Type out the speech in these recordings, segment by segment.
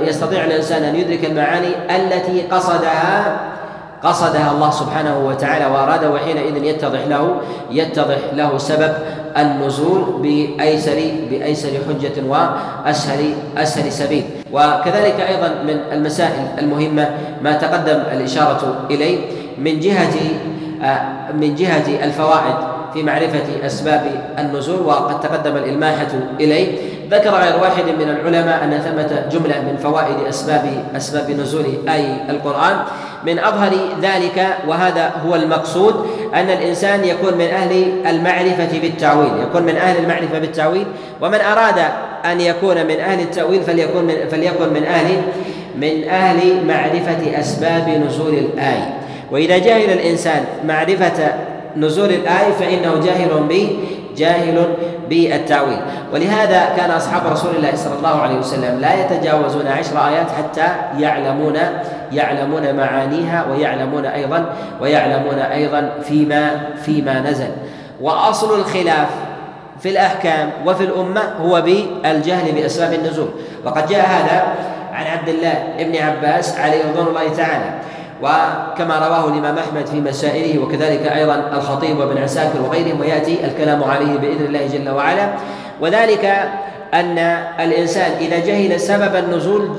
يستطيع الإنسان أن يدرك المعاني التي قصدها الله سبحانه وتعالى وأراده، وحينئذ يتضح له سبب النزول بأيسر حجة وأسهل سبيل. وكذلك أيضا من المسائل المهمة ما تقدم الإشارة إليه من جهة الفوائد في معرفة أسباب النزول، وقد تقدم الإلماحة إليه. ذكر غير واحد من العلماء أن ثمة جملة من فوائد أسباب نزول آي القرآن. من أظهر ذلك، وهذا هو المقصود، أن الإنسان يكون من أهل المعرفة بالتعويل، ومن أراد أن يكون من أهل التأويل فليكن من أهل معرفة أسباب نزول الآي. وإذا جاهل الإنسان معرفة نزول الآي فإنه جاهل بالتعويل. ولهذا كان أصحاب رسول الله صلى الله عليه وسلم لا يتجاوزون 10 آيات حتى يعلمون معانيها ويعلمون أيضا فيما نزل. وأصل الخلاف في الأحكام وفي الأمة هو بالجهل بأسباب النزول، وقد جاء هذا عن عبد الله بن عباس عليه رضوان الله تعالى، وكما رواه الإمام أحمد في مسائله، وكذلك أيضا الخطيب وابن عساكر وغيرهم، ويأتي الكلام عليه بإذن الله جل وعلا. وذلك أن الإنسان إذا جهل سبب النزول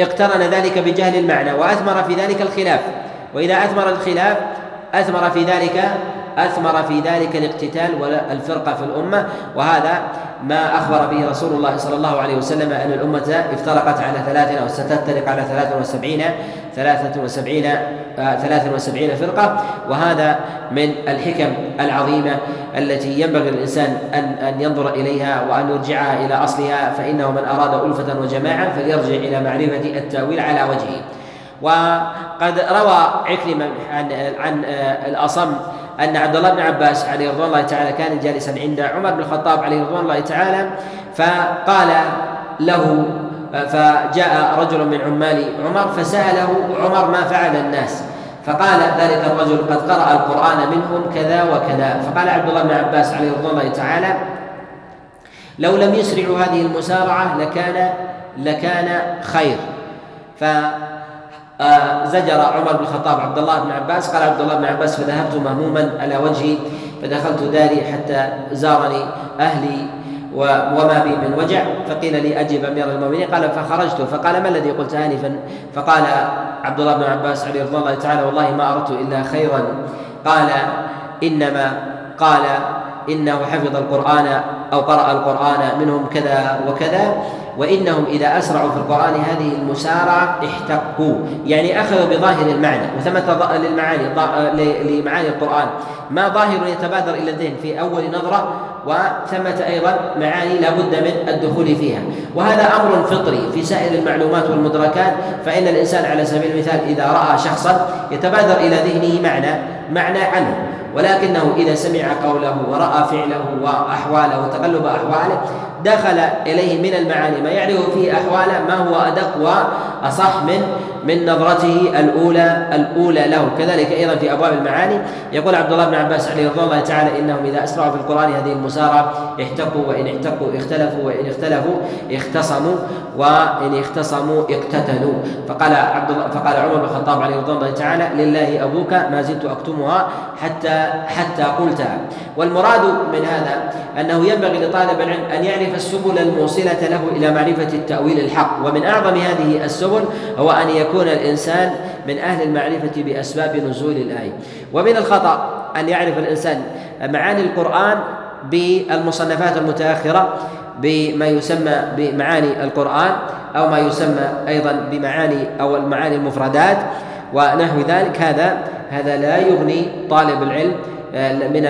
اقترن ذلك بجهل المعنى وأثمر في ذلك الخلاف، وإذا أثمر الخلاف أثمر في ذلك الاقتتال والفرقة في الأمة. وهذا ما أخبر به رسول الله صلى الله عليه وسلم أن الأمة افترقت على 73 فرقة. وهذا من الحكم العظيمة التي ينبغي الإنسان أن ينظر إليها وأن يرجعها إلى أصلها، فإنه من أراد ألفة وجماعة فليرجع إلى معرفة التأويل على وجهه. وقد روى عكرمة عن الأصم أن عبد الله بن عباس عليه رضوان الله تعالى كان جالسا عند عمر بن الخطاب عليه رضوان الله تعالى، فجاء رجل من عمال عمر فسأله عمر ما فعل الناس، فقال ذلك الرجل قد قرأ القرآن منهم كذا وكذا. فقال عبد الله بن عباس عليه رضوان الله تعالى لو لم يسرعوا هذه المسارعة لكان خير. زجر عمر بن الخطاب عبد الله بن عباس. قال عبد الله بن عباس فذهبت مهموما على وجهي فدخلت داري حتى زارني أهلي وما بي من وجع، فقيل لي أجب أمير المؤمنين، قال فخرجت. فقال ما الذي قلت آنفا؟ فقال عبد الله بن عباس عليه رضي الله تعالى والله ما أردت إلا خيرا. قال إنه حفظ القرآن أو قرأ القرآن منهم كذا وكذا، وإنهم إذا أسرعوا في القرآن هذه المسارعة احتقوا، يعني أخذوا بظاهر المعنى. وثمة لمعاني القرآن ما ظاهر يتبادر إلى الذهن في أول نظرة، وثمة أيضا معاني لا بد من الدخول فيها. وهذا أمر فطري في سائر المعلومات والمدركات، فإن الإنسان على سبيل المثال إذا رأى شخصا يتبادر إلى ذهنه معنى عنه، ولكنه إذا سمع قوله ورأى فعله وأحواله وتقلب أحواله دخل إليه من المعاني ما يعرف فيه أحواله ما هو أدق وأصح من نظرته الأولى له. كذلك أيضا في أبواب المعاني يقول عبد الله بن عباس عليه رضي الله تعالى إنهم إذا أسرعوا في القرآن هذه المسارعة احتقوا، وإن احتقوا اختلفوا، وإن اختلفوا اختصموا، وإن اختصموا اقتتلوا. فقال عمر بن الخطاب عليه رضي الله تعالى لله أبوك ما زلت أكتمها حتى قلتها. والمراد من هذا أنه ينبغي لطالب العلم أن يعرف السبل الموصلة له إلى معرفة التأويل الحق، ومن أعظم هذه السبل هو أن يكون الإنسان من أهل المعرفة بأسباب نزول الآية. ومن الخطأ أن يعرف الإنسان معاني القرآن بالمصنفات المتأخرة، بما يسمى بمعاني القرآن أو ما يسمى أيضا بمعاني أو المعاني المفردات ونحو ذلك. هذا لا يغني طالب العلم من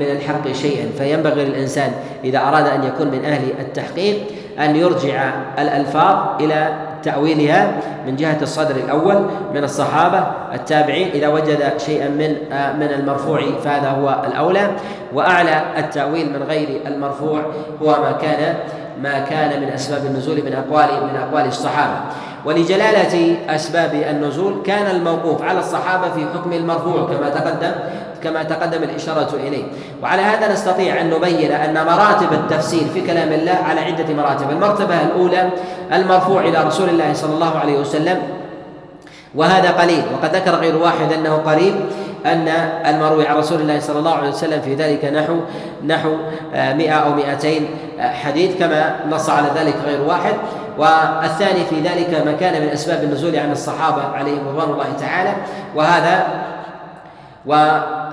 الحق شيئا. فينبغي للإنسان إذا أراد أن يكون من أهل التحقيق أن يرجع الألفاظ إلى تأويلها من جهة الصدر الأول من الصحابة التابعين، إذا وجد شيئا من المرفوع فهذا هو الأولى، وأعلى التأويل من غير المرفوع هو ما كان من أسباب النزول من أقوال الصحابة. ولجلالة أسباب النزول كان الموقوف على الصحابة في حكم المرفوع، كما تقدم كما تقدم الإشارة إليه. وعلى هذا نستطيع أن نبين أن مراتب التفسير في كلام الله على عدة مراتب. المرتبة الأولى المرفوع إلى رسول الله صلى الله عليه وسلم، وهذا قليل، وقد ذكر غير واحد أنه قليل أن المروي عن رسول الله صلى الله عليه وسلم في ذلك نحو 100 أو 200 حديث كما نص على ذلك غير واحد. والثاني في ذلك ما كان من أسباب النزول عن الصحابة عليهم رضوان الله تعالى،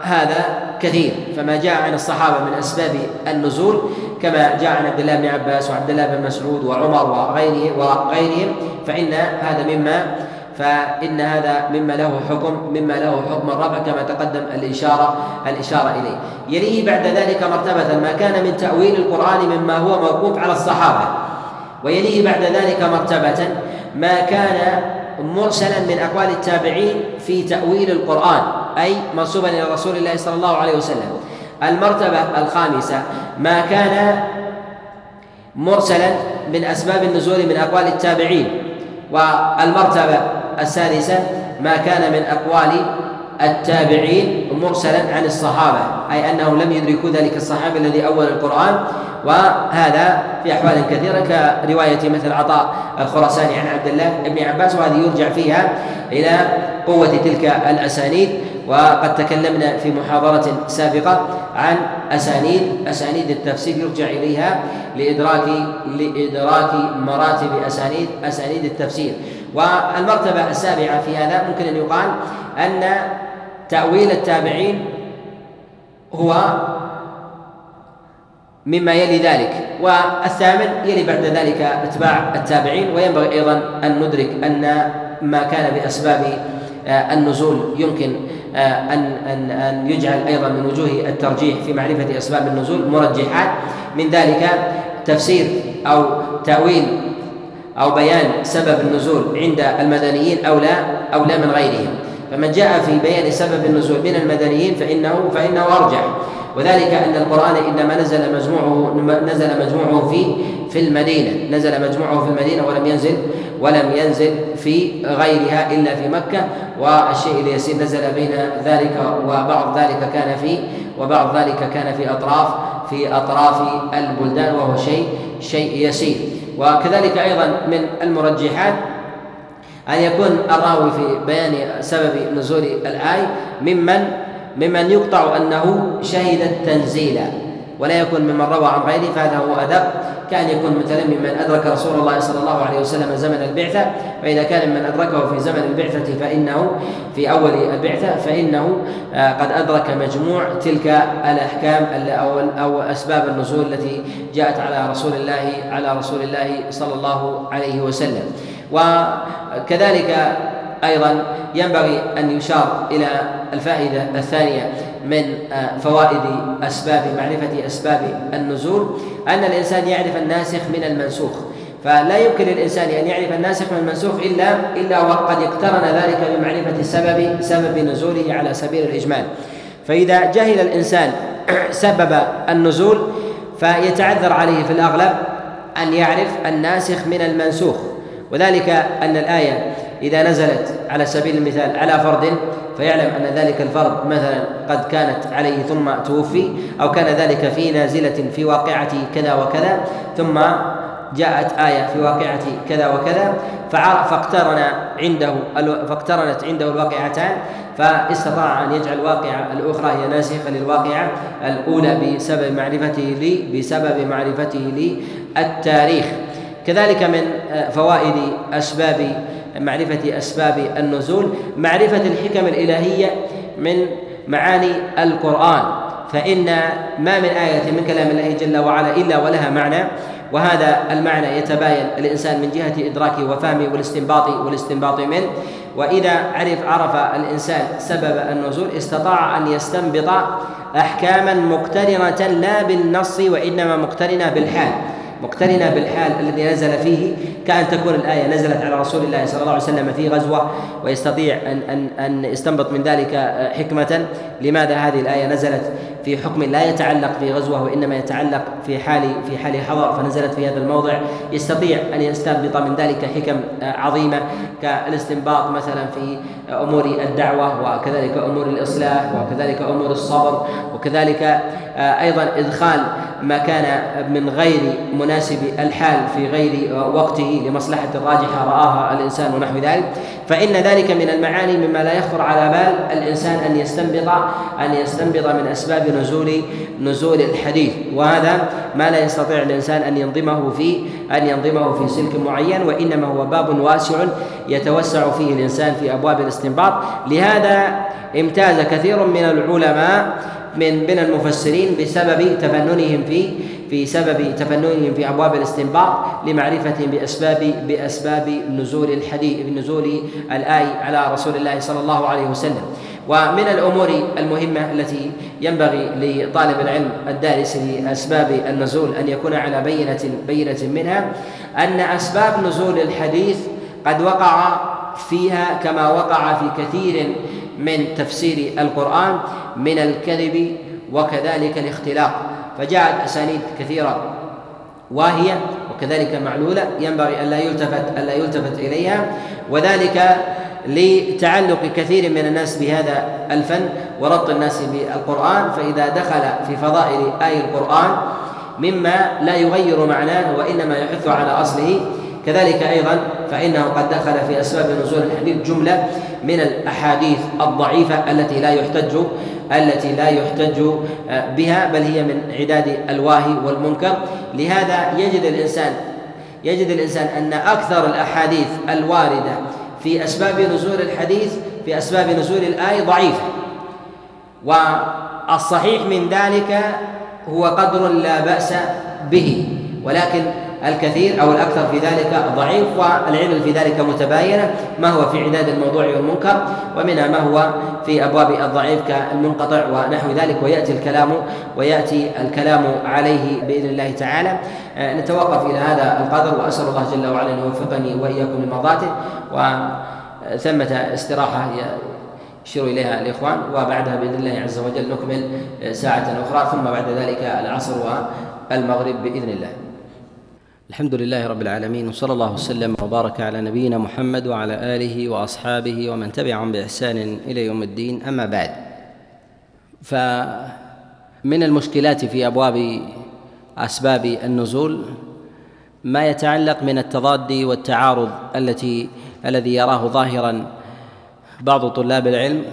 وهذا كثير، فما جاء عن الصحابة من أسباب النزول كما جاء عن عبد الله بن عباس وعبد الله بن مسعود وعمر وغيرهم فإن هذا مما له حكم الرفع كما تقدم الإشارة إليه. يليه بعد ذلك مرتبة ما كان من تأويل القرآن مما هو موقوف على الصحابة، ويليه بعد ذلك مرتبة ما كان مرسلا من أقوال التابعين في تأويل القرآن، أي منسوبا إلى رسول الله صلى الله عليه وسلم. المرتبة الخامسة ما كان مرسلا من أسباب النزول من أقوال التابعين. والمرتبة السادسة ما كان من أقوال التابعين مرسلا عن الصحابة، أي أنهم لم يدركوا ذلك الصحابي الذي أول القرآن، وهذا في أحوال كثيرة كرواية مثل عطاء الخراساني عن عبد الله بن عباس، وهذه يرجع فيها إلى قوة تلك الأسانيد. وقد تكلمنا في محاضرة سابقة عن أسانيد التفسير يرجع إليها لإدراك مراتب أسانيد التفسير. والمرتبة السابعة في هذا ممكن أن يقال أن تأويل التابعين هو مما يلي ذلك، والثامن يلي بعد ذلك اتباع التابعين. وينبغي أيضا أن ندرك أن ما كان بأسباب النزول يمكن أن يجعل أيضا من وجوه الترجيح في معرفة أسباب النزول مرجحات، من ذلك تفسير أو تأويل أو بيان سبب النزول عند المدنيين أو لا من غيرهم. فمن جاء في بيان سبب النزول من المدنيين فإنه أرجح، وذلك أن القرآن إنما نزل مجموعه في المدينة، ولم ينزل في غيرها إلا في مكة، والشيء اليسير نزل بين ذلك وبعض ذلك كان في أطراف البلدان، وهو شيء يسير. وكذلك أيضا من المرجحات أن يكون الراوي في بيان سبب نزول الآية ممن يقطع أنه شهد التنزيل، ولا يكون ممن روى عن غيره، فهذا هو أدب، كان يكون مثلا ممن أدرك رسول الله صلى الله عليه وسلم زمن البعثة، فإذا كان ممن أدركه في زمن البعثة في أول البعثة فإنه قد أدرك مجموع تلك الأحكام أو أسباب النزول التي جاءت على رسول الله صلى الله عليه وسلم. وكذلك أيضا ينبغي أن يشار إلى الفائدة الثانية من فوائد معرفة أسباب النزول، أن الإنسان يعرف الناسخ من المنسوخ، فلا يمكن للإنسان أن يعرف الناسخ من المنسوخ إلا وقد اقترن ذلك بمعرفة سبب نزوله على سبيل الإجمال. فإذا جهل الإنسان سبب النزول فيتعذر عليه في الأغلب أن يعرف الناسخ من المنسوخ، وذلك أن الآية إذا نزلت على سبيل المثال على فرد فيعلم أن ذلك الفرد مثلا قد كانت عليه ثم توفي، أو كان ذلك في نازلة في واقعة كذا وكذا، ثم جاءت آية في واقعة كذا وكذا، فاقترنت عنده الواقعتان، فاستطاع أن يجعل الواقعة الأخرى هي ناسخة للواقعة الأولى بسبب معرفته للتاريخ. كذلك من فوائد معرفة أسباب النزول معرفة الحكم الإلهية من معاني القرآن، فإن ما من آية من كلام الله جل وعلا إلا ولها معنى، وهذا المعنى يتباين الإنسان من جهة إدراكه وفهمه والاستنباط منه. وإذا عرف الإنسان سبب النزول استطاع أن يستنبط أحكاما مقترنة لا بالنص وإنما مقترنة بالحال، مقترنة بالحال الذي نزل فيه، كأن تكون الآية نزلت على رسول الله صلى الله عليه وسلم في غزوة، ويستطيع أن يستنبط من ذلك حكمة لماذا هذه الآية نزلت في حكم لا يتعلق في غزوة وإنما يتعلق في حال حضر فنزلت في هذا الموضع. يستطيع أن يستنبط من ذلك حكم عظيمة كالاستنباط مثلا في أمور الدعوة وكذلك أمور الإصلاح وكذلك أمور الصبر، وكذلك أيضا إدخال ما كان من غير مناسب الحال في غير وقته لمصلحة راجحة رآها الإنسان ونحو ذلك. فإن ذلك من المعاني مما لا يخطر على بال الإنسان أن يستنبط من أسباب نزول الحديث، وهذا ما لا يستطيع الإنسان أن ينظمه في سلك معين، وإنما هو باب واسع يتوسع فيه الإنسان في أبواب الاستنباط. لهذا امتاز كثير من العلماء من المفسرين بسبب تفننهم في أبواب الاستنباط لمعرفتهم بأسباب نزول الحديث نزول الآية على رسول الله صلى الله عليه وسلم. ومن الأمور المهمة التي ينبغي لطالب العلم الدارس لأسباب النزول أن يكون على بينة منها أن أسباب نزول الحديث قد وقع فيها كما وقع في كثير من تفسير القرآن من الكذب وكذلك الاختلاق، فجاءت أسانيد كثيرة واهية وكذلك معلولة ينبغي ألا يلتفت إليها، وذلك لتعلق كثير من الناس بهذا الفن وربط الناس بالقرآن، فإذا دخل في فضائل آي القرآن مما لا يغير معناه وإنما يحث على أصله. كذلك أيضا فإنه قد دخل في أسباب نزول الحديث جملة من الأحاديث الضعيفة التي لا يحتج بها، بل هي من عداد الواهي والمنكر. لهذا يجد الإنسان أن أكثر الأحاديث الواردة في أسباب نزول الحديث في أسباب نزول الآية ضعيفة، والصحيح من ذلك هو قدر لا بأس به، ولكن الكثير أو الأكثر في ذلك ضعيف، والعلل في ذلك متباينة، ما هو في عداد الموضوع والمنكر، ومنها ما هو في أبواب الضعيف كالمنقطع ونحو ذلك، ويأتي الكلام عليه بإذن الله تعالى. نتوقف إلى هذا القدر، وأسأل الله جل وعلا أن يوفقني وإياكم لمرضاته، وثمة استراحة يشير إليها الإخوان، وبعدها بإذن الله عز وجل نكمل ساعة أخرى، ثم بعد ذلك العصر والمغرب بإذن الله. الحمد لله رب العالمين، وصلى الله وسلم وبارك على نبينا محمد وعلى آله وأصحابه ومن تبعهم بإحسان إلى يوم الدين. أما بعد، فمن المشكلات في أبواب أسباب النزول ما يتعلق من التضاد والتعارض الذي يراه ظاهرا بعض طلاب العلم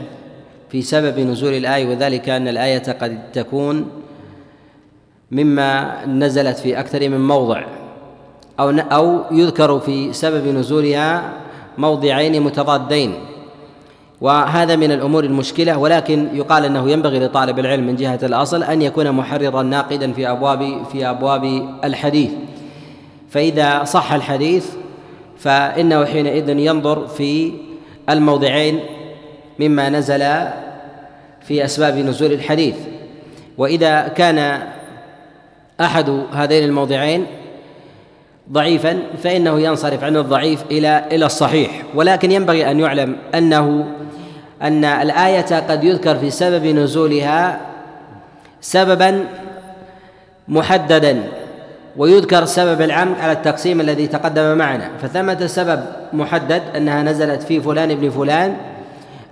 في سبب نزول الآية، وذلك أن الآية قد تكون مما نزلت في أكثر من موضع أو يذكر في سبب نزولها موضعين متضادين، وهذا من الأمور المشكلة. ولكن يقال أنه ينبغي لطالب العلم من جهة الأصل أن يكون محرراً ناقداً في أبواب الحديث، فإذا صح الحديث فإنه حينئذ ينظر في الموضعين مما نزل في أسباب نزول الحديث، وإذا كان أحد هذين الموضعين ضعيفا فإنه ينصرف عن الضعيف إلى الصحيح. ولكن ينبغي أن يعلم أن الآية قد يذكر في سبب نزولها سببا محددا، ويذكر سبب العمد على التقسيم الذي تقدم معنا، فثمة سبب محدد أنها نزلت في فلان ابن فلان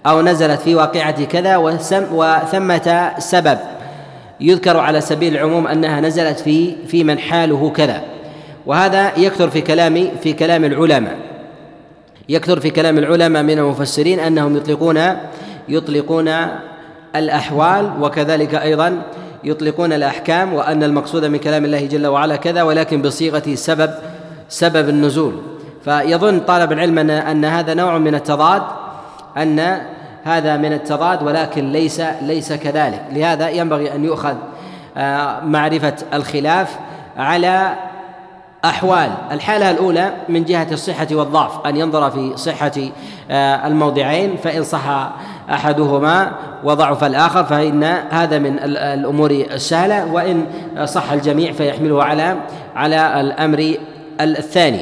أو نزلت في واقعة كذا، وثمة سبب يذكر على سبيل العموم أنها نزلت في من حاله كذا. وهذا يكثر في كلام العلماء من المفسرين أنهم يطلقون الأحوال، وكذلك أيضا يطلقون الأحكام، وأن المقصود من كلام الله جل وعلا كذا، ولكن بصيغة سبب النزول. فيظن طالب العلم أن هذا نوع من التضاد، ولكن ليس كذلك. لهذا ينبغي أن يؤخذ معرفة الخلاف على أحوال. الحالة الأولى من جهة الصحة والضعف أن ينظر في صحة الموضعين، فإن صح أحدهما وضعف الآخر، فإن هذا من الأمور السهلة، وإن صح الجميع فيحمله على الأمر الثاني.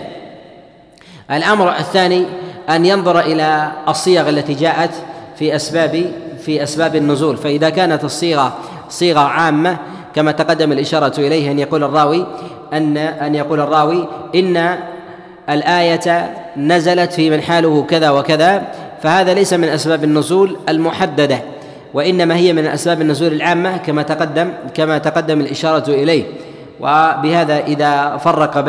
الأمر الثاني أن ينظر إلى الصيغ التي جاءت في أسباب النزول، فإذا كانت الصيغة صيغة عامة كما تقدم الإشارة إليه، أن يقول الراوي إن الآية نزلت في من حاله كذا وكذا، فهذا ليس من أسباب النزول المحددة، وإنما هي من أسباب النزول العامة كما تقدم الإشارة إليه. وبهذا إذا فرق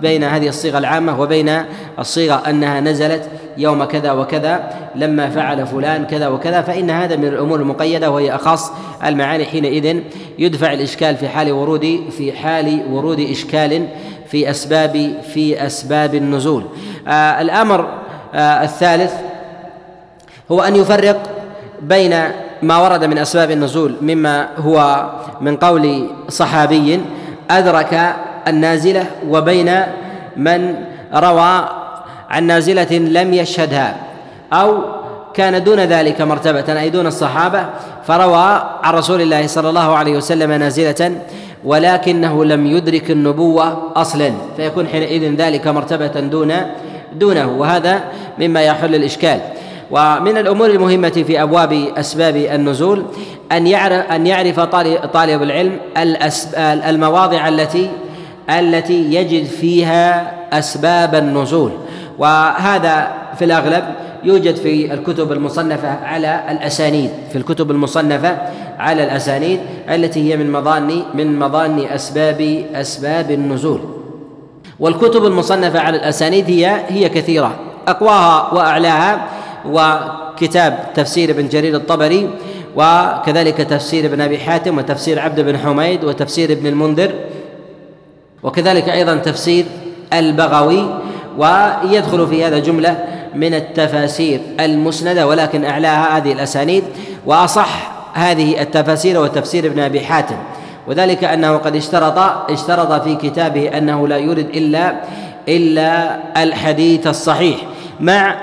بين هذه الصيغة العامة وبين الصيغة أنها نزلت يوم كذا وكذا لما فعل فلان كذا وكذا، فإن هذا من الأمور المقيدة، وهي أخص المعاني. حينئذ يدفع الإشكال في حال ورود إشكال في أسباب النزول. الأمر الثالث هو أن يفرق بين ما ورد من أسباب النزول مما هو من قول صحابي أدرك النازلة، وبين من روى عن نازلة لم يشهدها أو كان دون ذلك مرتبة، أي دون الصحابة، فروى عن رسول الله صلى الله عليه وسلم نازلة ولكنه لم يدرك النبوة أصلا، فيكون حينئذ ذلك مرتبة دونه، وهذا مما يحل الإشكال. ومن الأمور المهمة في أبواب أسباب النزول أن يعرف طالب العلم المواضع التي يجد فيها أسباب النزول، وهذا في الأغلب يوجد في الكتب المصنفة على الأسانيد التي هي من مظان أسباب النزول. والكتب المصنفة على الأسانيد هي كثيرة، أقواها وأعلاها وكتاب تفسير ابن جرير الطبري، وكذلك تفسير ابن أبي حاتم، وتفسير عبد بن حميد، وتفسير ابن المنذر، وكذلك أيضا تفسير البغوي، ويدخل في هذا جملة من التفاسير المسندة، ولكن أعلاها هذه الأسانيد، وأصح هذه التفاسير وتفسير ابن أبي حاتم، وذلك أنه قد اشترط في كتابه أنه لا يرد إلا الحديث الصحيح، مع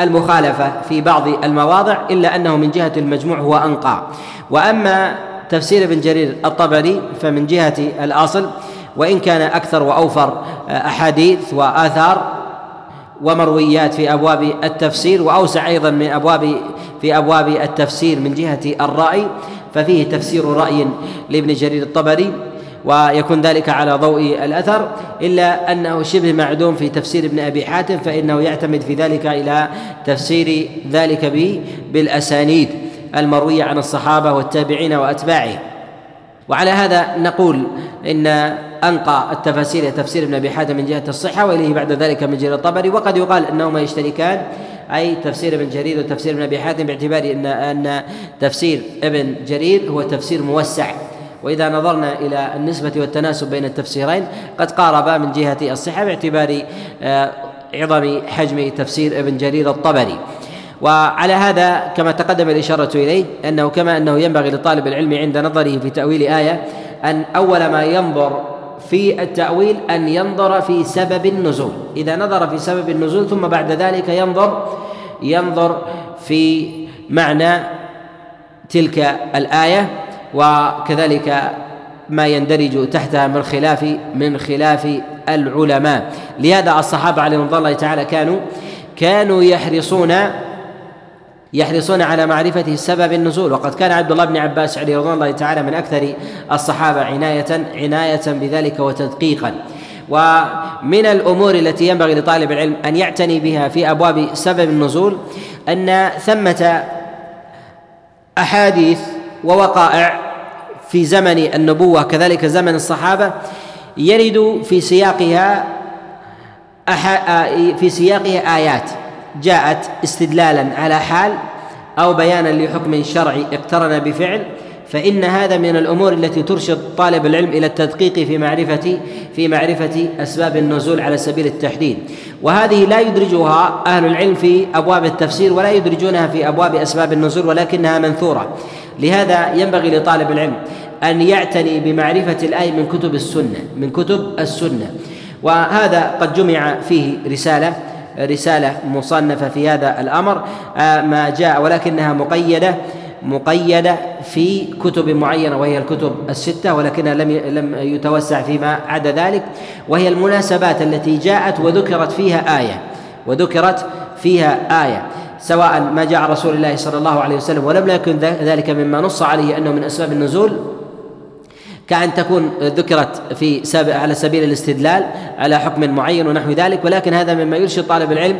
المخالفة في بعض المواضع، إلا أنه من جهة المجموع هو أنقى. وأما تفسير ابن جرير الطبري فمن جهة الأصل، وإن كان أكثر وأوفر أحاديث وآثار ومرويات في أبواب التفسير، وأوسع أيضا من في أبواب التفسير من جهة الرأي، ففيه تفسير رأي لابن جرير الطبري، ويكون ذلك على ضوء الأثر، إلا أنه شبه معدوم في تفسير ابن أبي حاتم، فإنه يعتمد في ذلك إلى تفسير ذلك بالأسانيد المروية عن الصحابة والتابعين وأتباعه. وعلى هذا نقول إن أنقى التفاسير تفسير ابن أبي حاتم من جهة الصحة، وإليه بعد ذلك من جرير الطبري. وقد يقال أنهما يشتركان، أي تفسير ابن جرير وتفسير ابن أبي حاتم، باعتبار أن تفسير ابن جرير هو تفسير موسع، وإذا نظرنا إلى النسبة والتناسب بين التفسيرين قد قاربا من جهة الصحة، باعتبار عظم حجم تفسير ابن جرير الطبري. وعلى هذا كما تقدم الإشارة إليه أنه كما أنه ينبغي لطالب العلم عند نظره في تأويل آية أن أول ما ينظر في التأويل أن ينظر في سبب النزول، إذا نظر في سبب النزول ثم بعد ذلك ينظر في معنى تلك الآية، وكذلك ما يندرج تحتها من خلاف العلماء. لهذا الصحابة عليهم رضي الله تعالى كانوا يحرصون على معرفة سبب النزول، وقد كان عبد الله بن عباس عليه رضي الله تعالى من أكثر الصحابة عناية بذلك وتدقيقا. ومن الأمور التي ينبغي لطالب العلم أن يعتني بها في أبواب سبب النزول أن ثمة أحاديث ووقائع في زمن النبوة كذلك زمن الصحابة يرد في سياقها آيات جاءت استدلالا على حال أو بيانا لحكم شرعي اقترن بفعل، فإن هذا من الأمور التي ترشد طالب العلم إلى التدقيق في معرفة أسباب النزول على سبيل التحديد. وهذه لا يدرجها أهل العلم في أبواب التفسير، ولا يدرجونها في أبواب أسباب النزول، ولكنها منثورة. لهذا ينبغي لطالب العلم أن يعتني بمعرفة الآية من كتب السنة، وهذا قد جمع فيه رسالة رسالة مصنفة في هذا الأمر ما جاء، ولكنها مقيدة في كتب معينة وهي الكتب الستة، ولكنها لم يتوسع فيما عدا ذلك، وهي المناسبات التي جاءت وذكرت فيها آية سواء ما جاء رسول الله صلى الله عليه وسلم ولم يكن ذلك مما نص عليه أنه من أسباب النزول، كأن تكون ذكرت على سبيل الاستدلال على حكم معين ونحو ذلك، ولكن هذا مما يرشد طالب العلم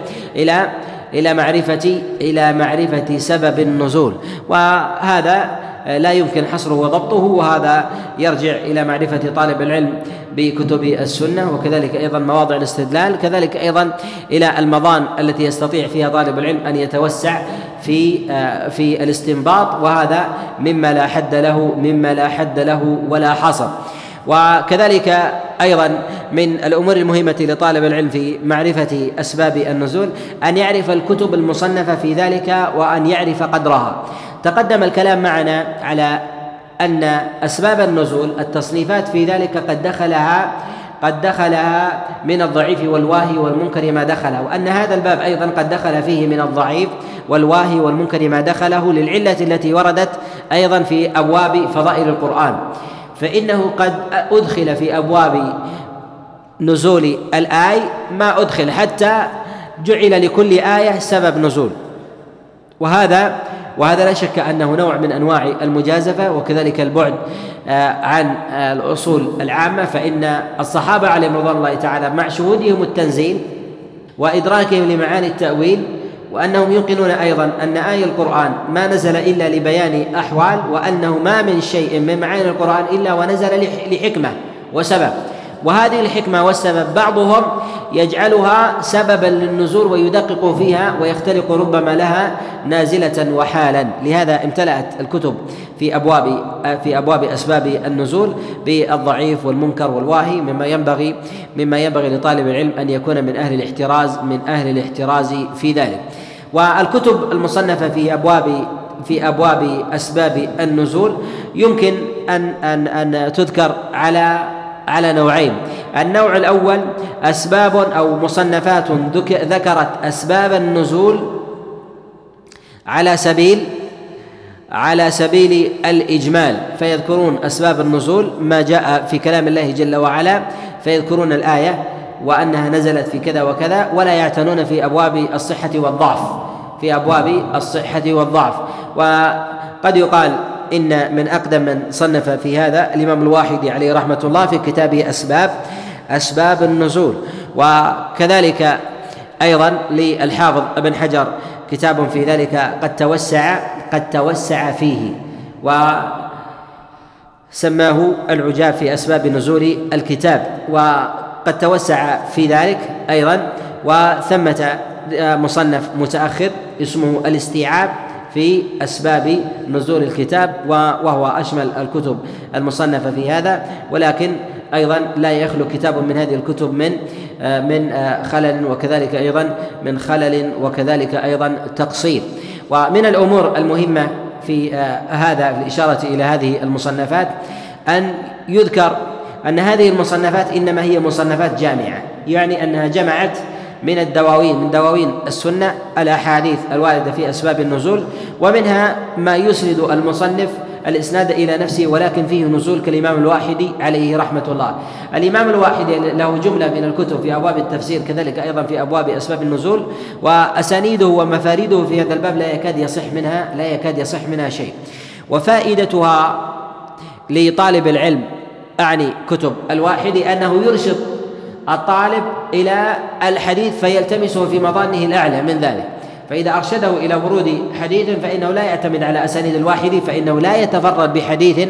إلى معرفة سبب النزول، وهذا لا يمكن حصره وضبطه، وهذا يرجع إلى معرفة طالب العلم بكتب السنة، وكذلك أيضا مواضع الاستدلال، كذلك أيضا إلى المضان التي يستطيع فيها طالب العلم أن يتوسع في الاستنباط، وهذا مما لا حد له ولا حصر. وكذلك أيضا من الأمور المهمة لطالب العلم في معرفة أسباب النزول أن يعرف الكتب المصنفة في ذلك وأن يعرف قدرها. تقدم الكلام معنا على أن أسباب النزول التصنيفات في ذلك قد دخلها من الضعيف والواهي والمنكر ما دخله، وأن هذا الباب أيضا قد دخل فيه من الضعيف والواهي والمنكر ما دخله للعلة التي وردت أيضا في أبواب فضائل القرآن، فإنه قد أدخل في أبواب نزول الآي ما أدخل، حتى جعل لكل آية سبب نزول، وهذا لا شك أنه نوع من أنواع المجازفة، وكذلك البعد عن الأصول العامة، فإن الصحابة عليهم رضوان الله تعالى مع شهودهم التنزيل وإدراكهم لمعاني التأويل، وأنهم يوقنون أيضا أن آي القرآن ما نزل إلا لبيان أحوال، وأنه ما من شيء من معاني القرآن إلا ونزل لحكمة وسبب، وهذه الحكمة والسبب بعضهم يجعلها سببا للنزول ويدقق فيها ويختلق ربما لها نازلة وحالا. لهذا امتلأت الكتب في أبواب أسباب النزول بالضعيف والمنكر والواهي، مما ينبغي لطالب العلم أن يكون من أهل الاحتراز في ذلك. والكتب المصنفة في أبواب أسباب النزول يمكن أن تذكر على نوعين. النوع الأول أسباب أو مصنفات ذكرت أسباب النزول على سبيل الإجمال، فيذكرون أسباب النزول ما جاء في كلام الله جل وعلا، فيذكرون الآية وأنها نزلت في كذا وكذا، ولا يعتنون في أبواب الصحة والضعف. وقد يقال إن من أقدم من صنف في هذا الإمام الواحدي عليه رحمة الله في كتابه أسباب النزول، وكذلك أيضا للحافظ ابن حجر كتاب في ذلك قد توسع فيه، وسماه العجاب في أسباب نزول الكتاب، وقد توسع في ذلك أيضا. وثمة مصنف متأخر اسمه الاستيعاب في أسباب نزول الكتاب، وهو أشمل الكتب المصنفة في هذا، ولكن أيضا لا يخلو كتاب من هذه الكتب من خلل وكذلك أيضا تقصير. ومن الأمور المهمة في الإشارة إلى هذه المصنفات أن يذكر أن هذه المصنفات إنما هي مصنفات جامعة، يعني أنها جمعت من دواوين السنة الأحاديث الواردة في أسباب النزول، ومنها ما يسرد المصنف الإسناد إلى نفسه ولكن فيه نزول، كالإمام الواحدي عليه رحمة الله. الإمام الواحدي له جملة من الكتب في أبواب التفسير، كذلك أيضا في أبواب أسباب النزول، وأسانيده ومفاريده في هذا الباب لا يكاد يصح منها شيء. وفائدتها لطالب العلم أعني كتب الواحدي أنه يرشد الطالب إلى الحديث فيلتمسه في مظانه الأعلى من ذلك، فإذا أرشده إلى ورود حديث فإنه لا يعتمد على أسانيد الواحدي، فإنه لا يتفرد بحديث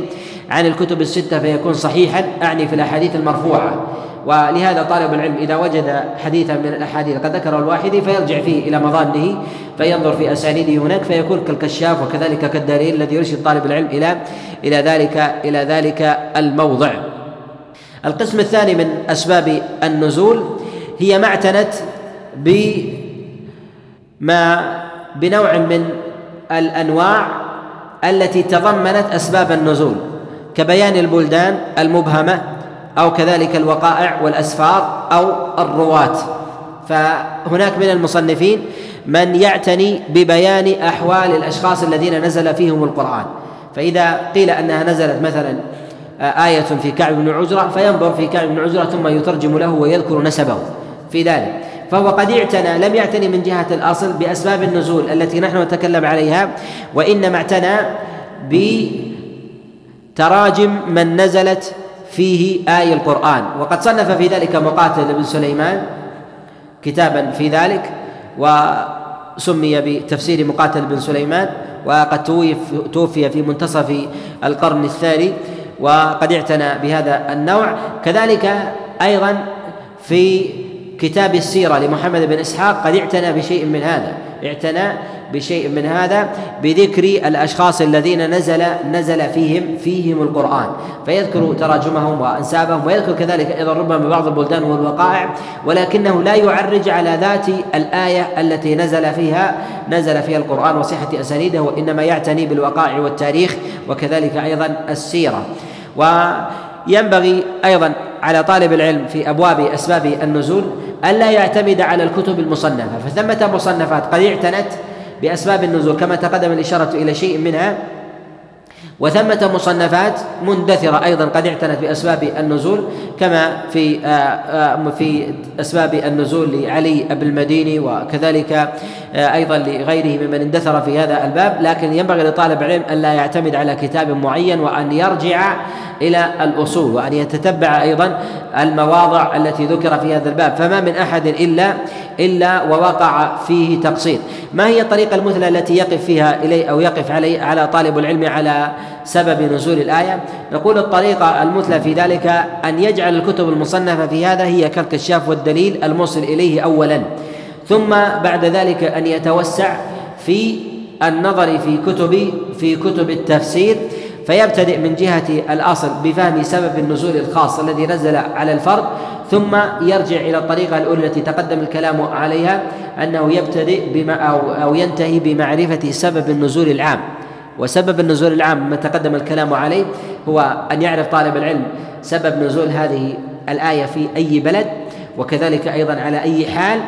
عن الكتب الستة فيكون صحيحا، أعني في الأحاديث المرفوعة. ولهذا طالب العلم إذا وجد حديثا من الأحاديث قد ذكره الواحدي فيرجع فيه إلى مظانه، فينظر في أسانيده هناك، فيكون كالكشاف وكذلك كالدليل الذي يرشد طالب العلم إلى ذلك الموضع. القسم الثاني من أسباب النزول هي ما اعتنت بنوع من الأنواع التي تضمنت أسباب النزول، كبيان البلدان المبهمة، أو كذلك الوقائع والأسفار، أو الرواة. فهناك من المصنفين من يعتني ببيان أحوال الأشخاص الذين نزل فيهم القرآن، فإذا قيل أنها نزلت مثلا آية في كعب بن عجرة فينظر في كعب بن عجرة ثم يترجم له ويذكر نسبه في ذلك، فهو قد اعتنى لم يعتني من جهة الأصل بأسباب النزول التي نحن نتكلم عليها، وإنما اعتنى بتراجم من نزلت فيه آي القرآن، وقد صنف في ذلك مقاتل بن سليمان كتابا في ذلك وسمي بتفسير مقاتل بن سليمان، وقد توفي في منتصف القرن الثاني وقد اعتنى بهذا النوع. كذلك أيضا في كتاب السيرة لمحمد بن إسحاق قد اعتنى بشيء من هذا، بذكر الأشخاص الذين نزل فيهم القرآن، فيذكر تراجمهم وأنسابهم، ويذكر كذلك أيضا ربما بعض البلدان والوقائع، ولكنه لا يعرج على ذات الآية التي نزل فيها القرآن وصحة أسانيده، وإنما يعتني بالوقائع والتاريخ وكذلك أيضا السيرة. وينبغي أيضا على طالب العلم في أبواب أسباب النزول ألا يعتمد على الكتب المصنفة، فثمة مصنفات قد اعتنت بأسباب النزول كما تقدم الإشارة إلى شيء منها، وثمة مصنفات مندثرة أيضا قد اعتنت بأسباب النزول كما في أسباب النزول لعلي أبي المديني وكذلك أيضا لغيره ممن اندثر في هذا الباب، لكن ينبغي لطالب العلم أن لا يعتمد على كتاب معين، وأن يرجع إلى الأصول، وأن يتتبع أيضا المواضع التي ذكر في هذا الباب، فما من أحد إلا ووقع فيه تقصير. ما هي الطريقة المثلى التي يقف فيها إليه أو يقف على طالب العلم على سبب نزول الآية؟ نقول الطريقة المثلى في ذلك أن يجعل الكتب المصنفة في هذا هي كالكشاف والدليل الموصل إليه أولا، ثم بعد ذلك أن يتوسع في النظر في كتب التفسير، فيبتدئ من جهة الأصل بفهم سبب النزول الخاص الذي نزل على الفرد، ثم يرجع إلى الطريقة الأولى التي تقدم الكلام عليها، أنه يبتدئ أو ينتهي بمعرفة سبب النزول العام. وسبب النزول العام ما تقدم الكلام عليه هو أن يعرف طالب العلم سبب نزول هذه الآية في أي بلد، وكذلك أيضا على أي حال،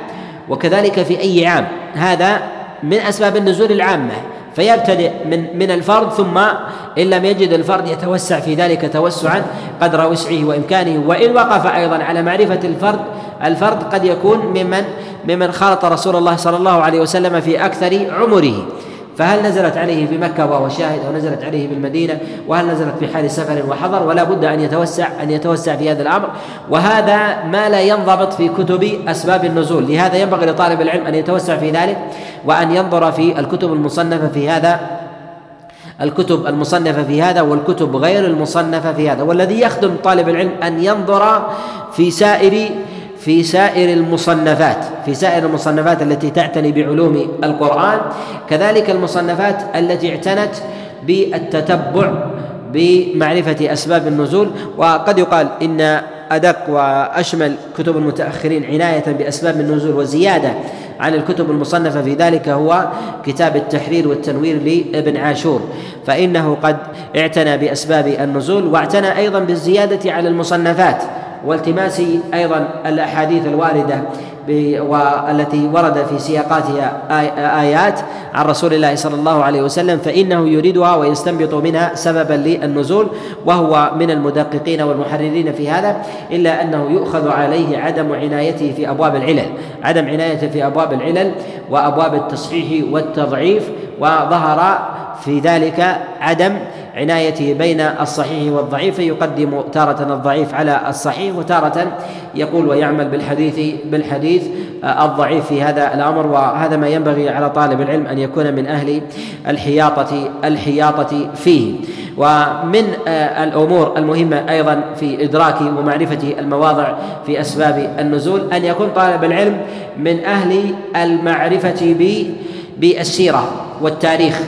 وكذلك في أي عام، هذا من أسباب النزول العامة، فيبتدئ من الفرد، ثم إن لم يجد الفرد يتوسع في ذلك توسعا قدر وسعه وإمكانه، وإن وقف أيضا على معرفة الفرد قد يكون ممن خالط رسول الله صلى الله عليه وسلم في أكثر عمره، فهل نزلت عليه في مكة وهو شاهد، أو نزلت عليه بالمدينة، وهل نزلت في حال سفر وحضر، ولا بد أن يتوسع في هذا الأمر، وهذا ما لا ينضبط في كتب أسباب النزول، لهذا ينبغي لطالب العلم أن يتوسع في ذلك، وأن ينظر في الكتب المصنفة في هذا والكتب غير المصنفة في هذا، والذي يخدم طالب العلم أن ينظر في سائر المصنفات التي تعتني بعلوم القرآن، كذلك المصنفات التي اعتنت بالتتبع بمعرفة أسباب النزول. وقد يقال إن أدق وأشمل كتب المتأخرين عناية بأسباب النزول وزيادة عن الكتب المصنفة في ذلك هو كتاب التحرير والتنوير لابن عاشور، فإنه قد اعتنى بأسباب النزول، واعتنى أيضا بالزيادة على المصنفات، والتماس أيضا الأحاديث الواردة والتي ورد في سياقاتها آيات عن رسول الله صلى الله عليه وسلم، فإنه يريدها ويستنبط منها سببا للنزول، وهو من المدققين والمحررين في هذا، إلا أنه يؤخذ عليه عدم عنايته في أبواب العلل وأبواب التصحيح والتضعيف، وظهر في ذلك عدم عنايته بين الصحيح والضعيف، يقدم تارة الضعيف على الصحيح، وتارة يقول ويعمل بالحديث الضعيف في هذا الأمر، وهذا ما ينبغي على طالب العلم أن يكون من أهل الحياطة فيه. ومن الأمور المهمة أيضا في إدراك ومعرفة المواضع في أسباب النزول أن يكون طالب العلم من أهل المعرفة بالسيرة والتاريخ،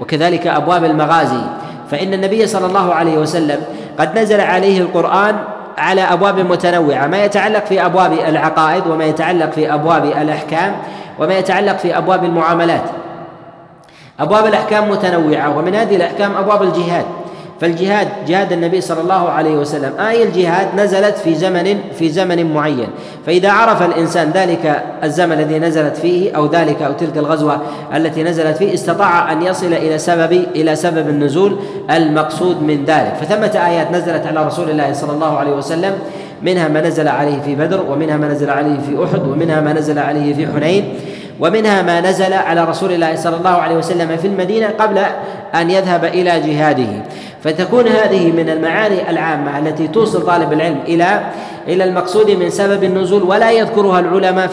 وكذلك أبواب المغازي، فإن النبي صلى الله عليه وسلم قد نزل عليه القرآن على أبواب متنوعة، ما يتعلق في أبواب العقائد، وما يتعلق في أبواب الأحكام، وما يتعلق في أبواب المعاملات. أبواب الأحكام متنوعة، ومن هذه الأحكام أبواب الجهاد، فالجهاد جهاد النبي صلى الله عليه وسلم آية الجهاد نزلت في زمن معين، فإذا عرف الإنسان ذلك الزمن الذي نزلت فيه أو ذلك أو تلك الغزوة التي نزلت فيه استطاع أن يصل إلى سبب النزول المقصود من ذلك. فثمة آيات نزلت على رسول الله صلى الله عليه وسلم، منها ما نزل عليه في بدر، ومنها ما نزل عليه في أحد، ومنها ما نزل عليه في حنين، ومنها ما نزل على رسول الله صلى الله عليه وسلم في المدينة قبل أن يذهب إلى جهاده. فتكون هذه من المعاني العامة التي توصل طالب العلم إلى المقصود من سبب النزول، ولا يذكرها العلماء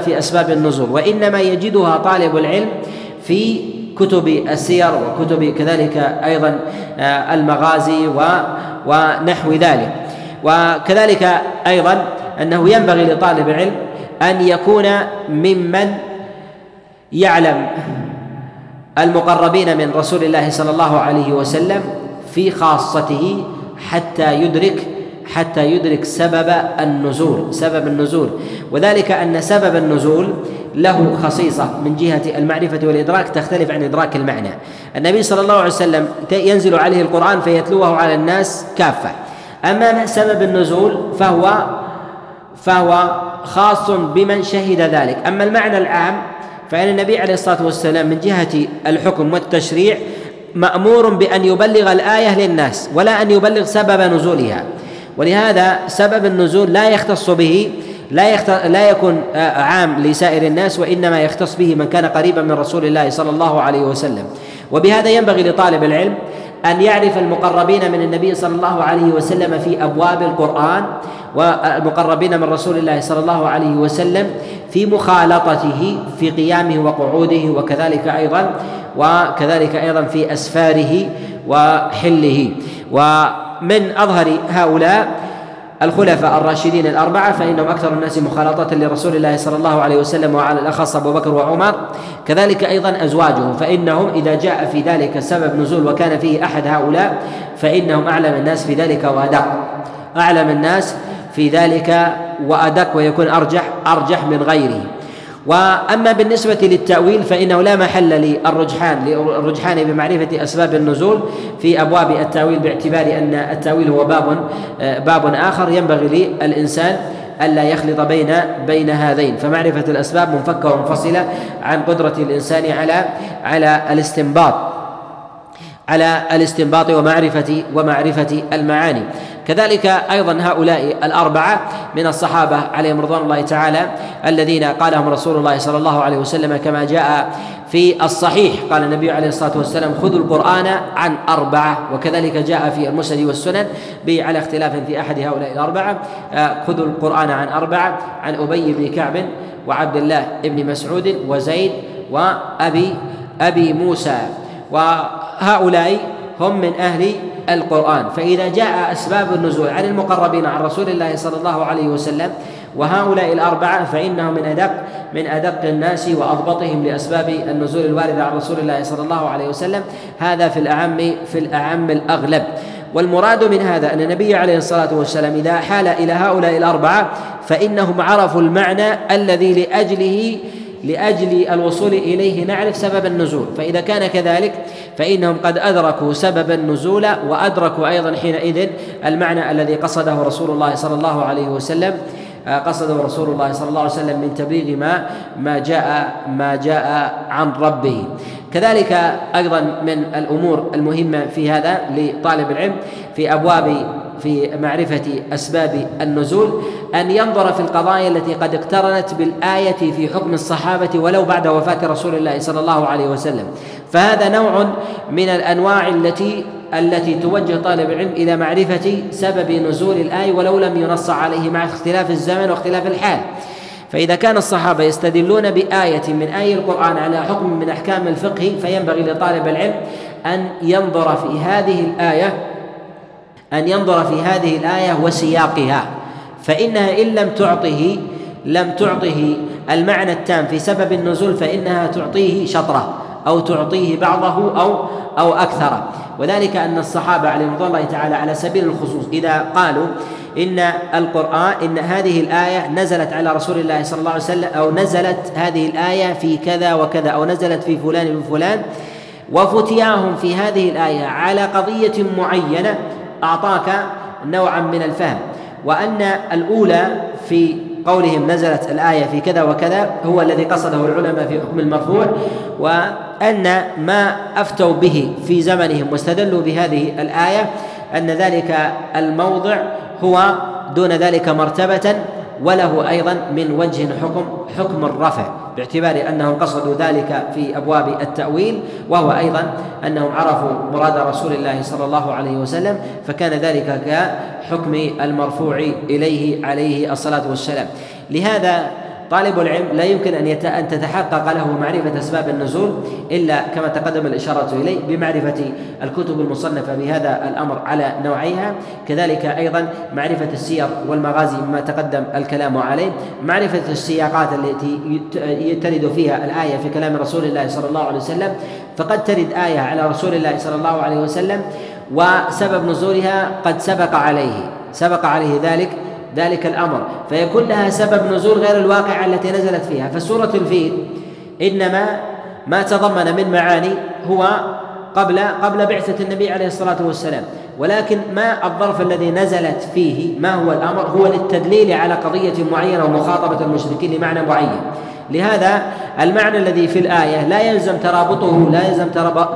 في أسباب النزول، وإنما يجدها طالب العلم في كتب السير وكتب كذلك أيضا المغازي ونحو ذلك. وكذلك أيضا أنه ينبغي لطالب العلم أن يكون ممن يعلم المقربين من رسول الله صلى الله عليه وسلم في خاصته حتى يدرك سبب النزول، وذلك أن سبب النزول له خصيصة من جهة المعرفة والإدراك تختلف عن إدراك المعنى. النبي صلى الله عليه وسلم ينزل عليه القرآن فيتلوه على الناس كافة، أما سبب النزول فهو خاص بمن شهد ذلك. أما المعنى العام فإن النبي عليه الصلاة والسلام من جهة الحكم والتشريع مأمور بأن يبلغ الآية للناس ولا أن يبلغ سبب نزولها، ولهذا سبب النزول لا يختص به، لا يكون عام لسائر الناس، وإنما يختص به من كان قريبا من رسول الله صلى الله عليه وسلم. وبهذا ينبغي لطالب العلم أن يعرف المقربين من النبي صلى الله عليه وسلم في أبواب القرآن، والمقربين من رسول الله صلى الله عليه وسلم في مخالطته في قيامه وقعوده، وكذلك أيضا في أسفاره وحله. ومن أظهر هؤلاء الخلفاء الراشدين الأربعة، فإنهم أكثر الناس مخالطة لرسول الله صلى الله عليه وسلم، وعلى الأخص أبو بكر وعمر، كذلك أيضا أزواجه، فإنهم إذا جاء في ذلك سبب نزول وكان فيه أحد هؤلاء فإنهم أعلم الناس في ذلك وأدق، ويكون أرجح من غيره. وأما بالنسبة للتأويل فإنه لا محل للرجحان بمعرفة أسباب النزول في أبواب التأويل، باعتبار أن التأويل هو باب آخر ينبغي للإنسان ألا يخلط بين هذين. فمعرفة الأسباب منفكة ومنفصلة عن قدرة الإنسان على الاستنباط ومعرفة المعاني. كذلك أيضا هؤلاء الأربعة من الصحابة عليهم رضوان الله تعالى الذين قالهم رسول الله صلى الله عليه وسلم كما جاء في الصحيح، قال النبي عليه الصلاة والسلام: خذوا القرآن عن أربعة. وكذلك جاء في المسند والسنن على اختلاف في أحد هؤلاء الأربعة، خذوا القرآن عن أربعة، عن أبي بن كعب وعبد الله بن مسعود وزيد وأبي موسى. وهؤلاء هم من أهل القرآن. فإذا جاء أسباب النزول عن المقربين عن رسول الله صلى الله عليه وسلم وهؤلاء الأربعة فإنهم من أدق الناس وأضبطهم لأسباب النزول الواردة عن رسول الله صلى الله عليه وسلم. هذا في الأعم الأغلب. والمراد من هذا أن النبي عليه الصلاة والسلام إذا حال إلى هؤلاء الأربعة فإنهم عرفوا المعنى الذي لأجل الوصول إليه نعرف سبب النزول، فإذا كان كذلك فإنهم قد أدركوا سبب النزول وأدركوا أيضا حينئذ المعنى الذي قصده رسول الله صلى الله عليه وسلم من تبليغ ما جاء عن ربه. كذلك أيضا من الأمور المهمة في هذا لطالب العلم في معرفة أسباب النزول أن ينظر في القضايا التي قد اقترنت بالآية في حكم الصحابة ولو بعد وفاة رسول الله صلى الله عليه وسلم، فهذا نوع من الأنواع التي توجه طالب العلم إلى معرفة سبب نزول الآية ولو لم ينص عليه مع اختلاف الزمن واختلاف الحال. فإذا كان الصحابة يستدلون بآية من آي القرآن على حكم من أحكام الفقه، فينبغي لطالب العلم أن ينظر في هذه الآية وسياقها، فإنها إن لم تعطه المعنى التام في سبب النزول فإنها تعطيه شطرة أو تعطيه بعضه أو أكثره. وذلك أن الصحابة عليهم رضوان الله تعالى على سبيل الخصوص إذا قالوا إن هذه الآية نزلت على رسول الله صلى الله عليه وسلم، أو نزلت هذه الآية في كذا وكذا، أو نزلت في فلان وفلان، وفتياهم في هذه الآية على قضية معينة أعطاك نوعا من الفهم. وأن الأولى في قولهم نزلت الآية في كذا وكذا هو الذي قصده العلماء في حكم المرفوع، وأن ما أفتوا به في زمنهم واستدلوا بهذه الآية أن ذلك الموضع هو دون ذلك مرتبة، وله أيضا من وجه حكم الرفع، باعتبار أنهم قصدوا ذلك في أبواب التأويل، وهو أيضا أنهم عرفوا مراد رسول الله صلى الله عليه وسلم، فكان ذلك كحكم المرفوع إليه عليه الصلاة والسلام. لهذا طالب العلم لا يمكن أن تتحقق له معرفة أسباب النزول إلا كما تقدم الإشارة إليه بمعرفة الكتب المصنفة بهذا الأمر على نوعيها، كذلك أيضا معرفة السير والمغازي مما تقدم الكلام عليه، معرفة السياقات التي ترد فيها الآية في كلام رسول الله صلى الله عليه وسلم، فقد ترد آية على رسول الله صلى الله عليه وسلم وسبب نزولها قد سبق عليه ذلك الأمر، فيكون لها سبب نزول غير الواقعة التي نزلت فيها. فسورة الفيل إنما ما تضمن من معاني هو قبل بعثة النبي عليه الصلاة والسلام، ولكن ما الظرف الذي نزلت فيه، ما هو الأمر، هو للتدليل على قضية معينة ومخاطبة المشركين لمعنى معين. لهذا المعنى الذي في الآية لا يلزم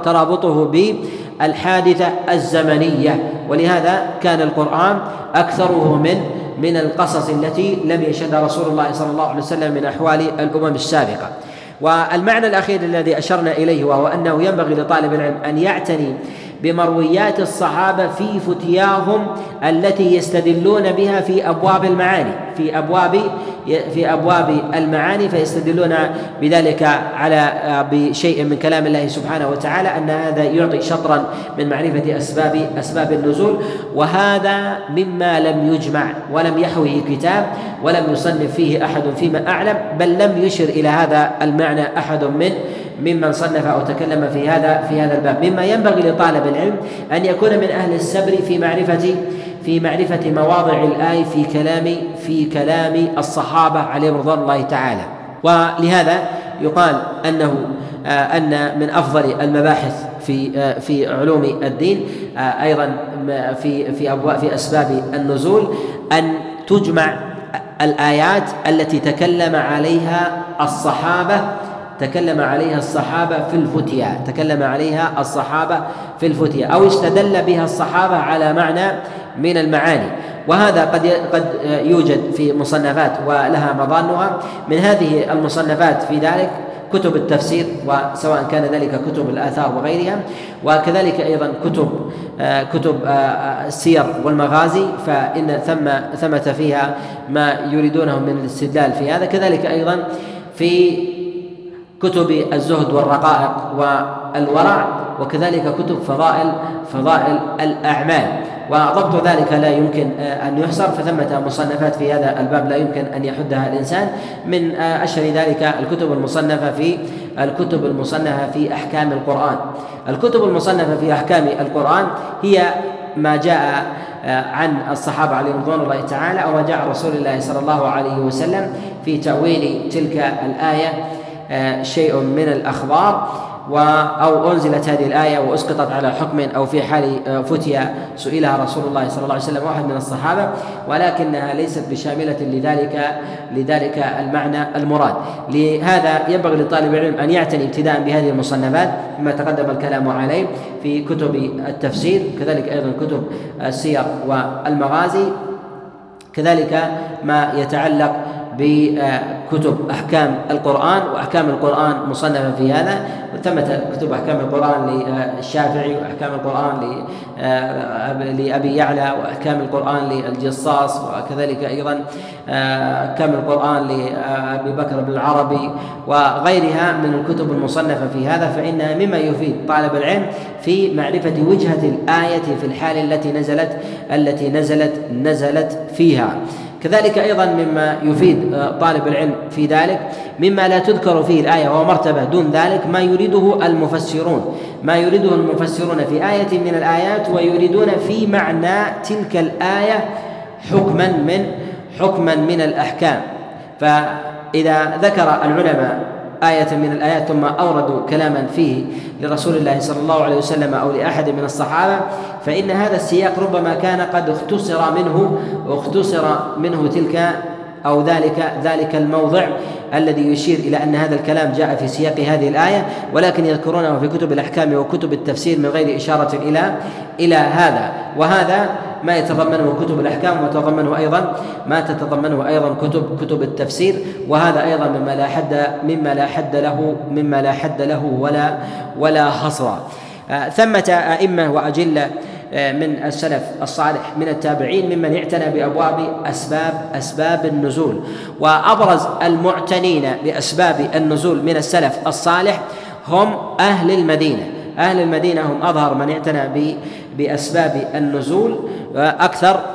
ترابطه بالحادثة الزمنية، ولهذا كان القرآن أكثره من القصص التي لم يشهدها رسول الله صلى الله عليه وسلم من أحوال الأمم السابقة. والمعنى الأخير الذي أشرنا إليه وهو أنه ينبغي لطالب العلم أن يعتني بمرويات الصحابة في فتياهم التي يستدلون بها في أبواب المعاني، فيستدلون بذلك على بشيء من كلام الله سبحانه وتعالى، أن هذا يعطي شطرا من معرفة أسباب النزول. وهذا مما لم يجمع ولم يحويه كتاب ولم يصنف فيه أحد فيما أعلم، بل لم يشر إلى هذا المعنى أحد ممن صنف أو تكلم في هذا الباب، مما ينبغي لطالب العلم أن يكون من أهل السبر في معرفة مواضع الآية في كلام الصحابة عليهم رضوان الله تعالى. ولهذا يقال أن من أفضل المباحث في علوم الدين أيضا في أسباب النزول أن تجمع الآيات التي تكلم عليها الصحابة في الفتيا أو استدل بها الصحابة على معنى من المعاني، وهذا قد يوجد في مصنفات ولها مظانها. من هذه المصنفات في ذلك كتب التفسير، وسواء كان ذلك كتب الآثار وغيرها، وكذلك أيضا كتب السير والمغازي، فإن ثمة فيها ما يريدونه من الاستدلال في هذا، كذلك أيضا في كتب الزهد والرقائق والورع، وكذلك كتب فضائل الأعمال. وضبط ذلك لا يمكن أن يحصر، فثمة مصنفات في هذا الباب لا يمكن أن يحدها الإنسان. من أشهر ذلك الكتب المصنفة في أحكام القرآن. الكتب المصنفة في أحكام القرآن هي ما جاء عن الصحابة عليهم رضوان الله تعالى، أو ما جاء عن رسول الله صلى الله عليه وسلم في تأويل تلك الآية شيء من الأخبار، أو أنزلت هذه الآية وأسقطت على حكم، أو في حال فتيا سئلها رسول الله صلى الله عليه وسلم واحد من الصحابة، ولكنها ليست بشاملة لذلك المعنى المراد. لهذا ينبغي للطالب العلم أن يعتني ابتداء بهذه المصنفات مما تقدم الكلام عليه في كتب التفسير، كذلك أيضا كتب السير والمغازي، كذلك ما يتعلق بكتب أحكام القرآن. وأحكام القرآن مصنفة في هذا، ثمة كتب أحكام القرآن للشافعي، وأحكام القرآن لأبي يعلى، وأحكام القرآن للجصاص، وكذلك أيضا أحكام القرآن لأبي بكر بن العربي وغيرها من الكتب المصنفة في هذا، فإنها مما يفيد طالب العلم في معرفة وجهة الآية في الحال التي نزلت فيها. كذلك أيضا مما يفيد طالب العلم في ذلك مما لا تذكر فيه الآية وهو مرتبة دون ذلك ما يريده المفسرون في آية من الآيات، ويريدون في معنى تلك الآية حكما من الأحكام. فإذا ذكر العلماء آية من الآيات ثم أوردوا كلاما فيه لرسول الله صلى الله عليه وسلم أو لأحد من الصحابة، فإن هذا السياق ربما كان قد اختصر منه تلك أو ذلك الموضع الذي يشير إلى أن هذا الكلام جاء في سياق هذه الآية، ولكن يذكرونه في كتب الأحكام وكتب التفسير من غير إشارة إلى هذا. وهذا ما يتضمنه كتب الأحكام، وتضمنه أيضا ما تتضمنه أيضا كتب التفسير، وهذا أيضا مما لا حد له ولا حصر. ثمة أئمة وأجلة من السلف الصالح من التابعين ممن اعتنى بأبواب أسباب النزول، وأبرز المعتنين بأسباب النزول من السلف الصالح هم أهل المدينة هم أظهر من اعتنى بأسباب النزول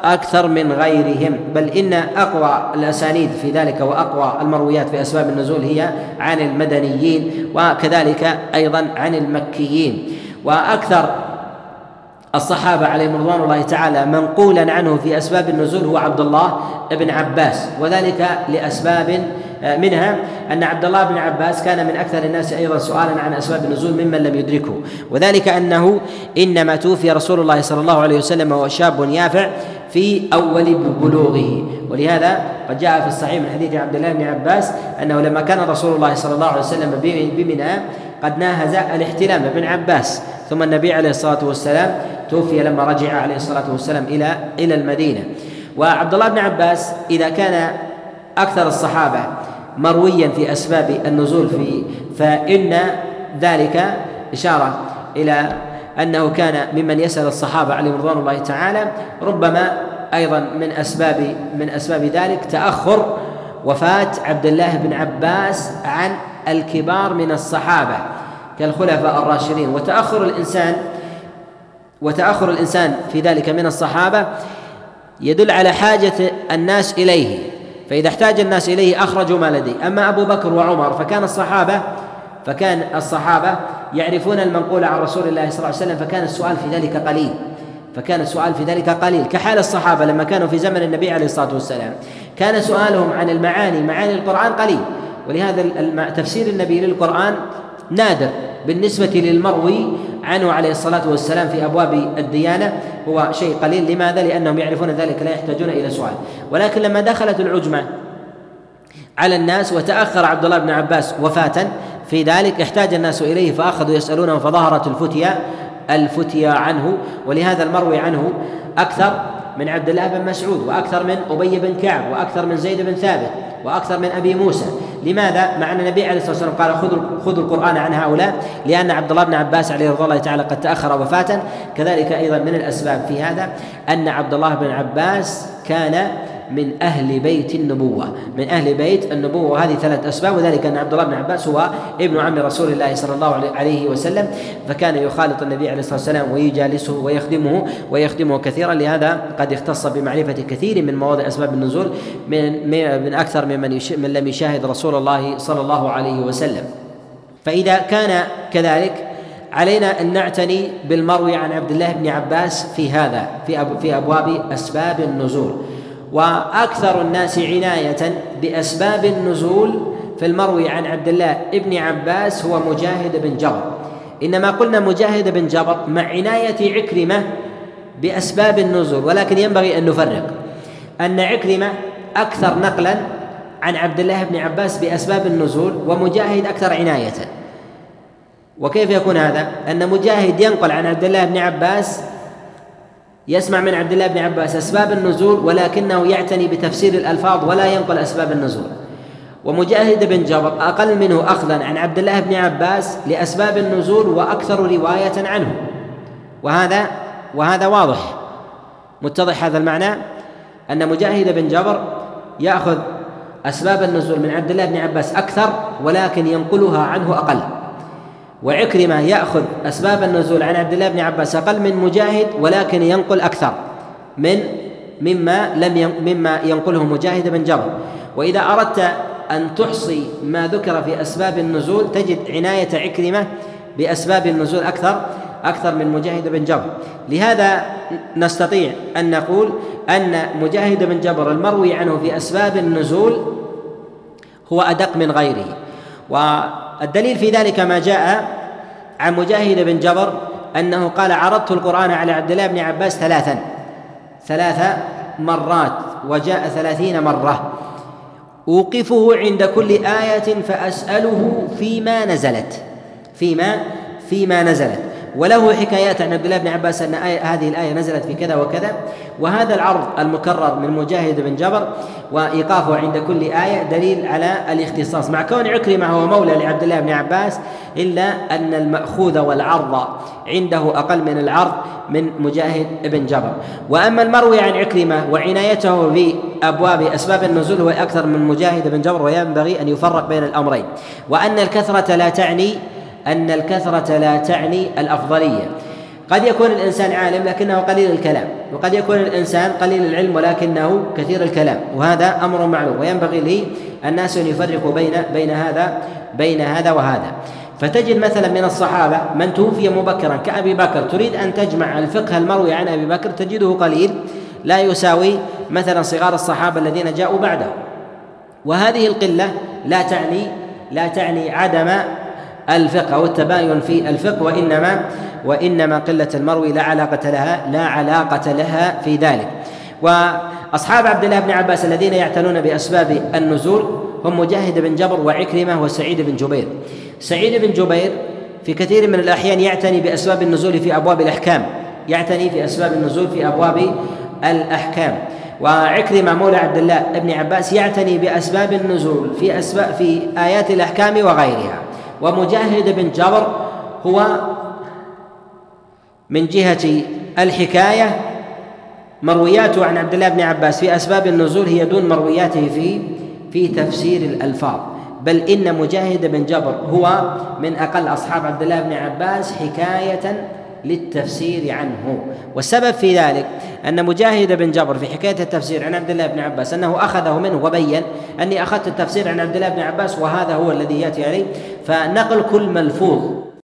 أكثر من غيرهم، بل إن أقوى الأسانيد في ذلك وأقوى المرويات في أسباب النزول هي عن المدنيين، وكذلك أيضا عن المكيين. وأكثر الصحابة عليهم رضوان الله تعالى منقولا عنه في أسباب النزول هو عبد الله بن عباس، وذلك لأسباب منها أن عبد الله بن عباس كان من أكثر الناس أيضا سؤالا عن أسباب النزول ممن لم يدركه، وذلك أنه إنما توفي رسول الله صلى الله عليه وسلم وهو شاب يافع في أول بلوغه، ولهذا قد جاء في الصحيح من حديث عبد الله بن عباس أنه لما كان رسول الله صلى الله عليه وسلم بمنى قد ناهز الاحتلام بن عباس، ثم النبي عليه الصلاة والسلام توفي لما رجع عليه الصلاة والسلام إلى المدينة. وعبد الله بن عباس إذا كان أكثر الصحابة مرويا في أسباب النزول فإن ذلك إشارة إلى أنه كان ممن يسأل الصحابة عليهم رضوان الله تعالى، ربما أيضا من أسباب ذلك تأخر وفاة عبد الله بن عباس عن الكبار من الصحابة كالخلفاء الراشدين، وتأخر الإنسان في ذلك من الصحابة يدل على حاجة الناس إليه، فإذا احتاج الناس إليه أخرجوا ما لديه. أما أبو بكر وعمر فكان الصحابة يعرفون المنقول عن رسول الله صلى الله عليه وسلم، فكان السؤال في ذلك قليل كحال الصحابة لما كانوا في زمن النبي عليه الصلاة والسلام، كان سؤالهم عن معاني القرآن قليل، ولهذا تفسير النبي للقرآن نادر بالنسبة للمروي عنه عليه الصلاة والسلام في أبواب الديانة، هو شيء قليل. لماذا؟ لأنهم يعرفون ذلك لا يحتاجون إلى سؤال. ولكن لما دخلت العجمة على الناس وتأخر عبد الله بن عباس وفاة في ذلك، احتاج الناس إليه فأخذوا يسألونه، فظهرت الفتية عنه، ولهذا المروي عنه أكثر من عبد الله بن مسعود، وأكثر من أبي بن كعب، وأكثر من زيد بن ثابت، وأكثر من أبي موسى. لماذا؟ مع أن النبي عليه الصلاة والسلام قال خذوا القرآن عن هؤلاء، لأن عبد الله بن عباس عليه رضي الله تعالى قد تأخر وفاة. كذلك أيضا من الأسباب في هذا أن عبد الله بن عباس كان من أهل بيت النبوة هذه ثلاث أسباب، وذلك أن عبد الله بن عباس هو ابن عم رسول الله صلى الله عليه وسلم، فكان يخالط النبي عليه الصلاة والسلام ويجالسه ويخدمه كثيرا، لهذا قد اختص بمعرفة كثير من مواضع أسباب النزول من أكثر من لم يشاهد رسول الله صلى الله عليه وسلم. فإذا كان كذلك علينا أن نعتني بالمروي عن عبد الله بن عباس في هذا في أبواب أسباب النزول. وأكثر الناس عناية بأسباب النزول في المروي عن عبد الله بن عباس هو مجاهد بن جبر، إنما قلنا مجاهد بن جبر مع عناية عكرمة بأسباب النزول، ولكن ينبغي أن نفرق أن عكرمة أكثر نقلا عن عبد الله بن عباس بأسباب النزول، ومجاهد أكثر عناية. وكيف يكون هذا؟ أن مجاهد ينقل عن عبد الله بن عباس، يسمع من عبد الله بن عباس أسباب النزول، ولكنه يعتني بتفسير الألفاظ ولا ينقل أسباب النزول، ومجاهد بن جبر أقل منه أخذا عن عبد الله بن عباس لأسباب النزول وأكثر رواية عنه. وهذا واضح متضح هذا المعنى، أن مجاهد بن جبر يأخذ أسباب النزول من عبد الله بن عباس أكثر، ولكن ينقلها عنه أقل، وعكرمة يأخذ أسباب النزول عن عبد الله بن عباس أقل من مجاهد، ولكن ينقل أكثر مما ينقله مجاهد بن جبر. وإذا أردت أن تحصي ما ذكر في أسباب النزول تجد عناية عكرمة بأسباب النزول أكثر من مجاهد بن جبر. لهذا نستطيع أن نقول أن مجاهد بن جبر المروي عنه في أسباب النزول هو أدق من غيره، والدليل في ذلك ما جاء عن مجاهد بن جبر أنه قال: عرضت القرآن على عبد الله بن عباس ثلاث مرات، وجاء 30 مرة، أوقفه عند كل آية فأسأله فيما نزلت. وله حكايات عن عبد الله بن عباس أن هذه الآية نزلت في كذا وكذا. وهذا العرض المكرر من مجاهد بن جبر وإيقافه عند كل آية دليل على الاختصاص، مع كون عكرمة هو مولى لعبد الله بن عباس، إلا أن المأخوذ والعرض عنده أقل من العرض من مجاهد بن جبر. وأما المروي عن عكرمة وعنايته بأبواب أسباب النزول هو أكثر من مجاهد بن جبر، وينبغي أن يفرق بين الأمرين، وأن الكثرة لا تعني الأفضلية. قد يكون الإنسان عالم لكنه قليل الكلام، وقد يكون الإنسان قليل العلم ولكنه كثير الكلام، وهذا أمر معلوم، وينبغي لي الناس أن يفرقوا بين هذا وهذا. فتجد مثلا من الصحابة من توفي مبكرا كأبي بكر، تريد أن تجمع الفقه المروي عن أبي بكر تجده قليل، لا يساوي مثلا صغار الصحابة الذين جاءوا بعده. وهذه القلة لا تعني عدم الفقه أو التباين في الفقه، وإنما قلة المروي لا علاقة لها في ذلك. وأصحاب عبد الله بن عباس الذين يعتنون بأسباب النزول هم مجاهد بن جبر وعكرمة وسعيد بن جبير. سعيد بن جبير في كثير من الأحيان يعتني بأسباب النزول في أبواب الأحكام، وعكرمة مولى عبد الله بن عباس يعتني بأسباب النزول في آيات الأحكام وغيرها. ومجاهد بن جبر هو من جهة الحكاية مروياته عن عبد الله بن عباس في أسباب النزول هي دون مروياته في تفسير الألفاظ، بل إن مجاهد بن جبر هو من أقل أصحاب عبد الله بن عباس حكاية للتفسير عنه. والسبب في ذلك أن مجاهد بن جبر في حكاية التفسير عن عبد الله بن عباس أنه أخذه منه وبين أني أخذت التفسير عن عبد الله بن عباس وهذا هو الذي يأتي عليه، فنقل كل ملفوظ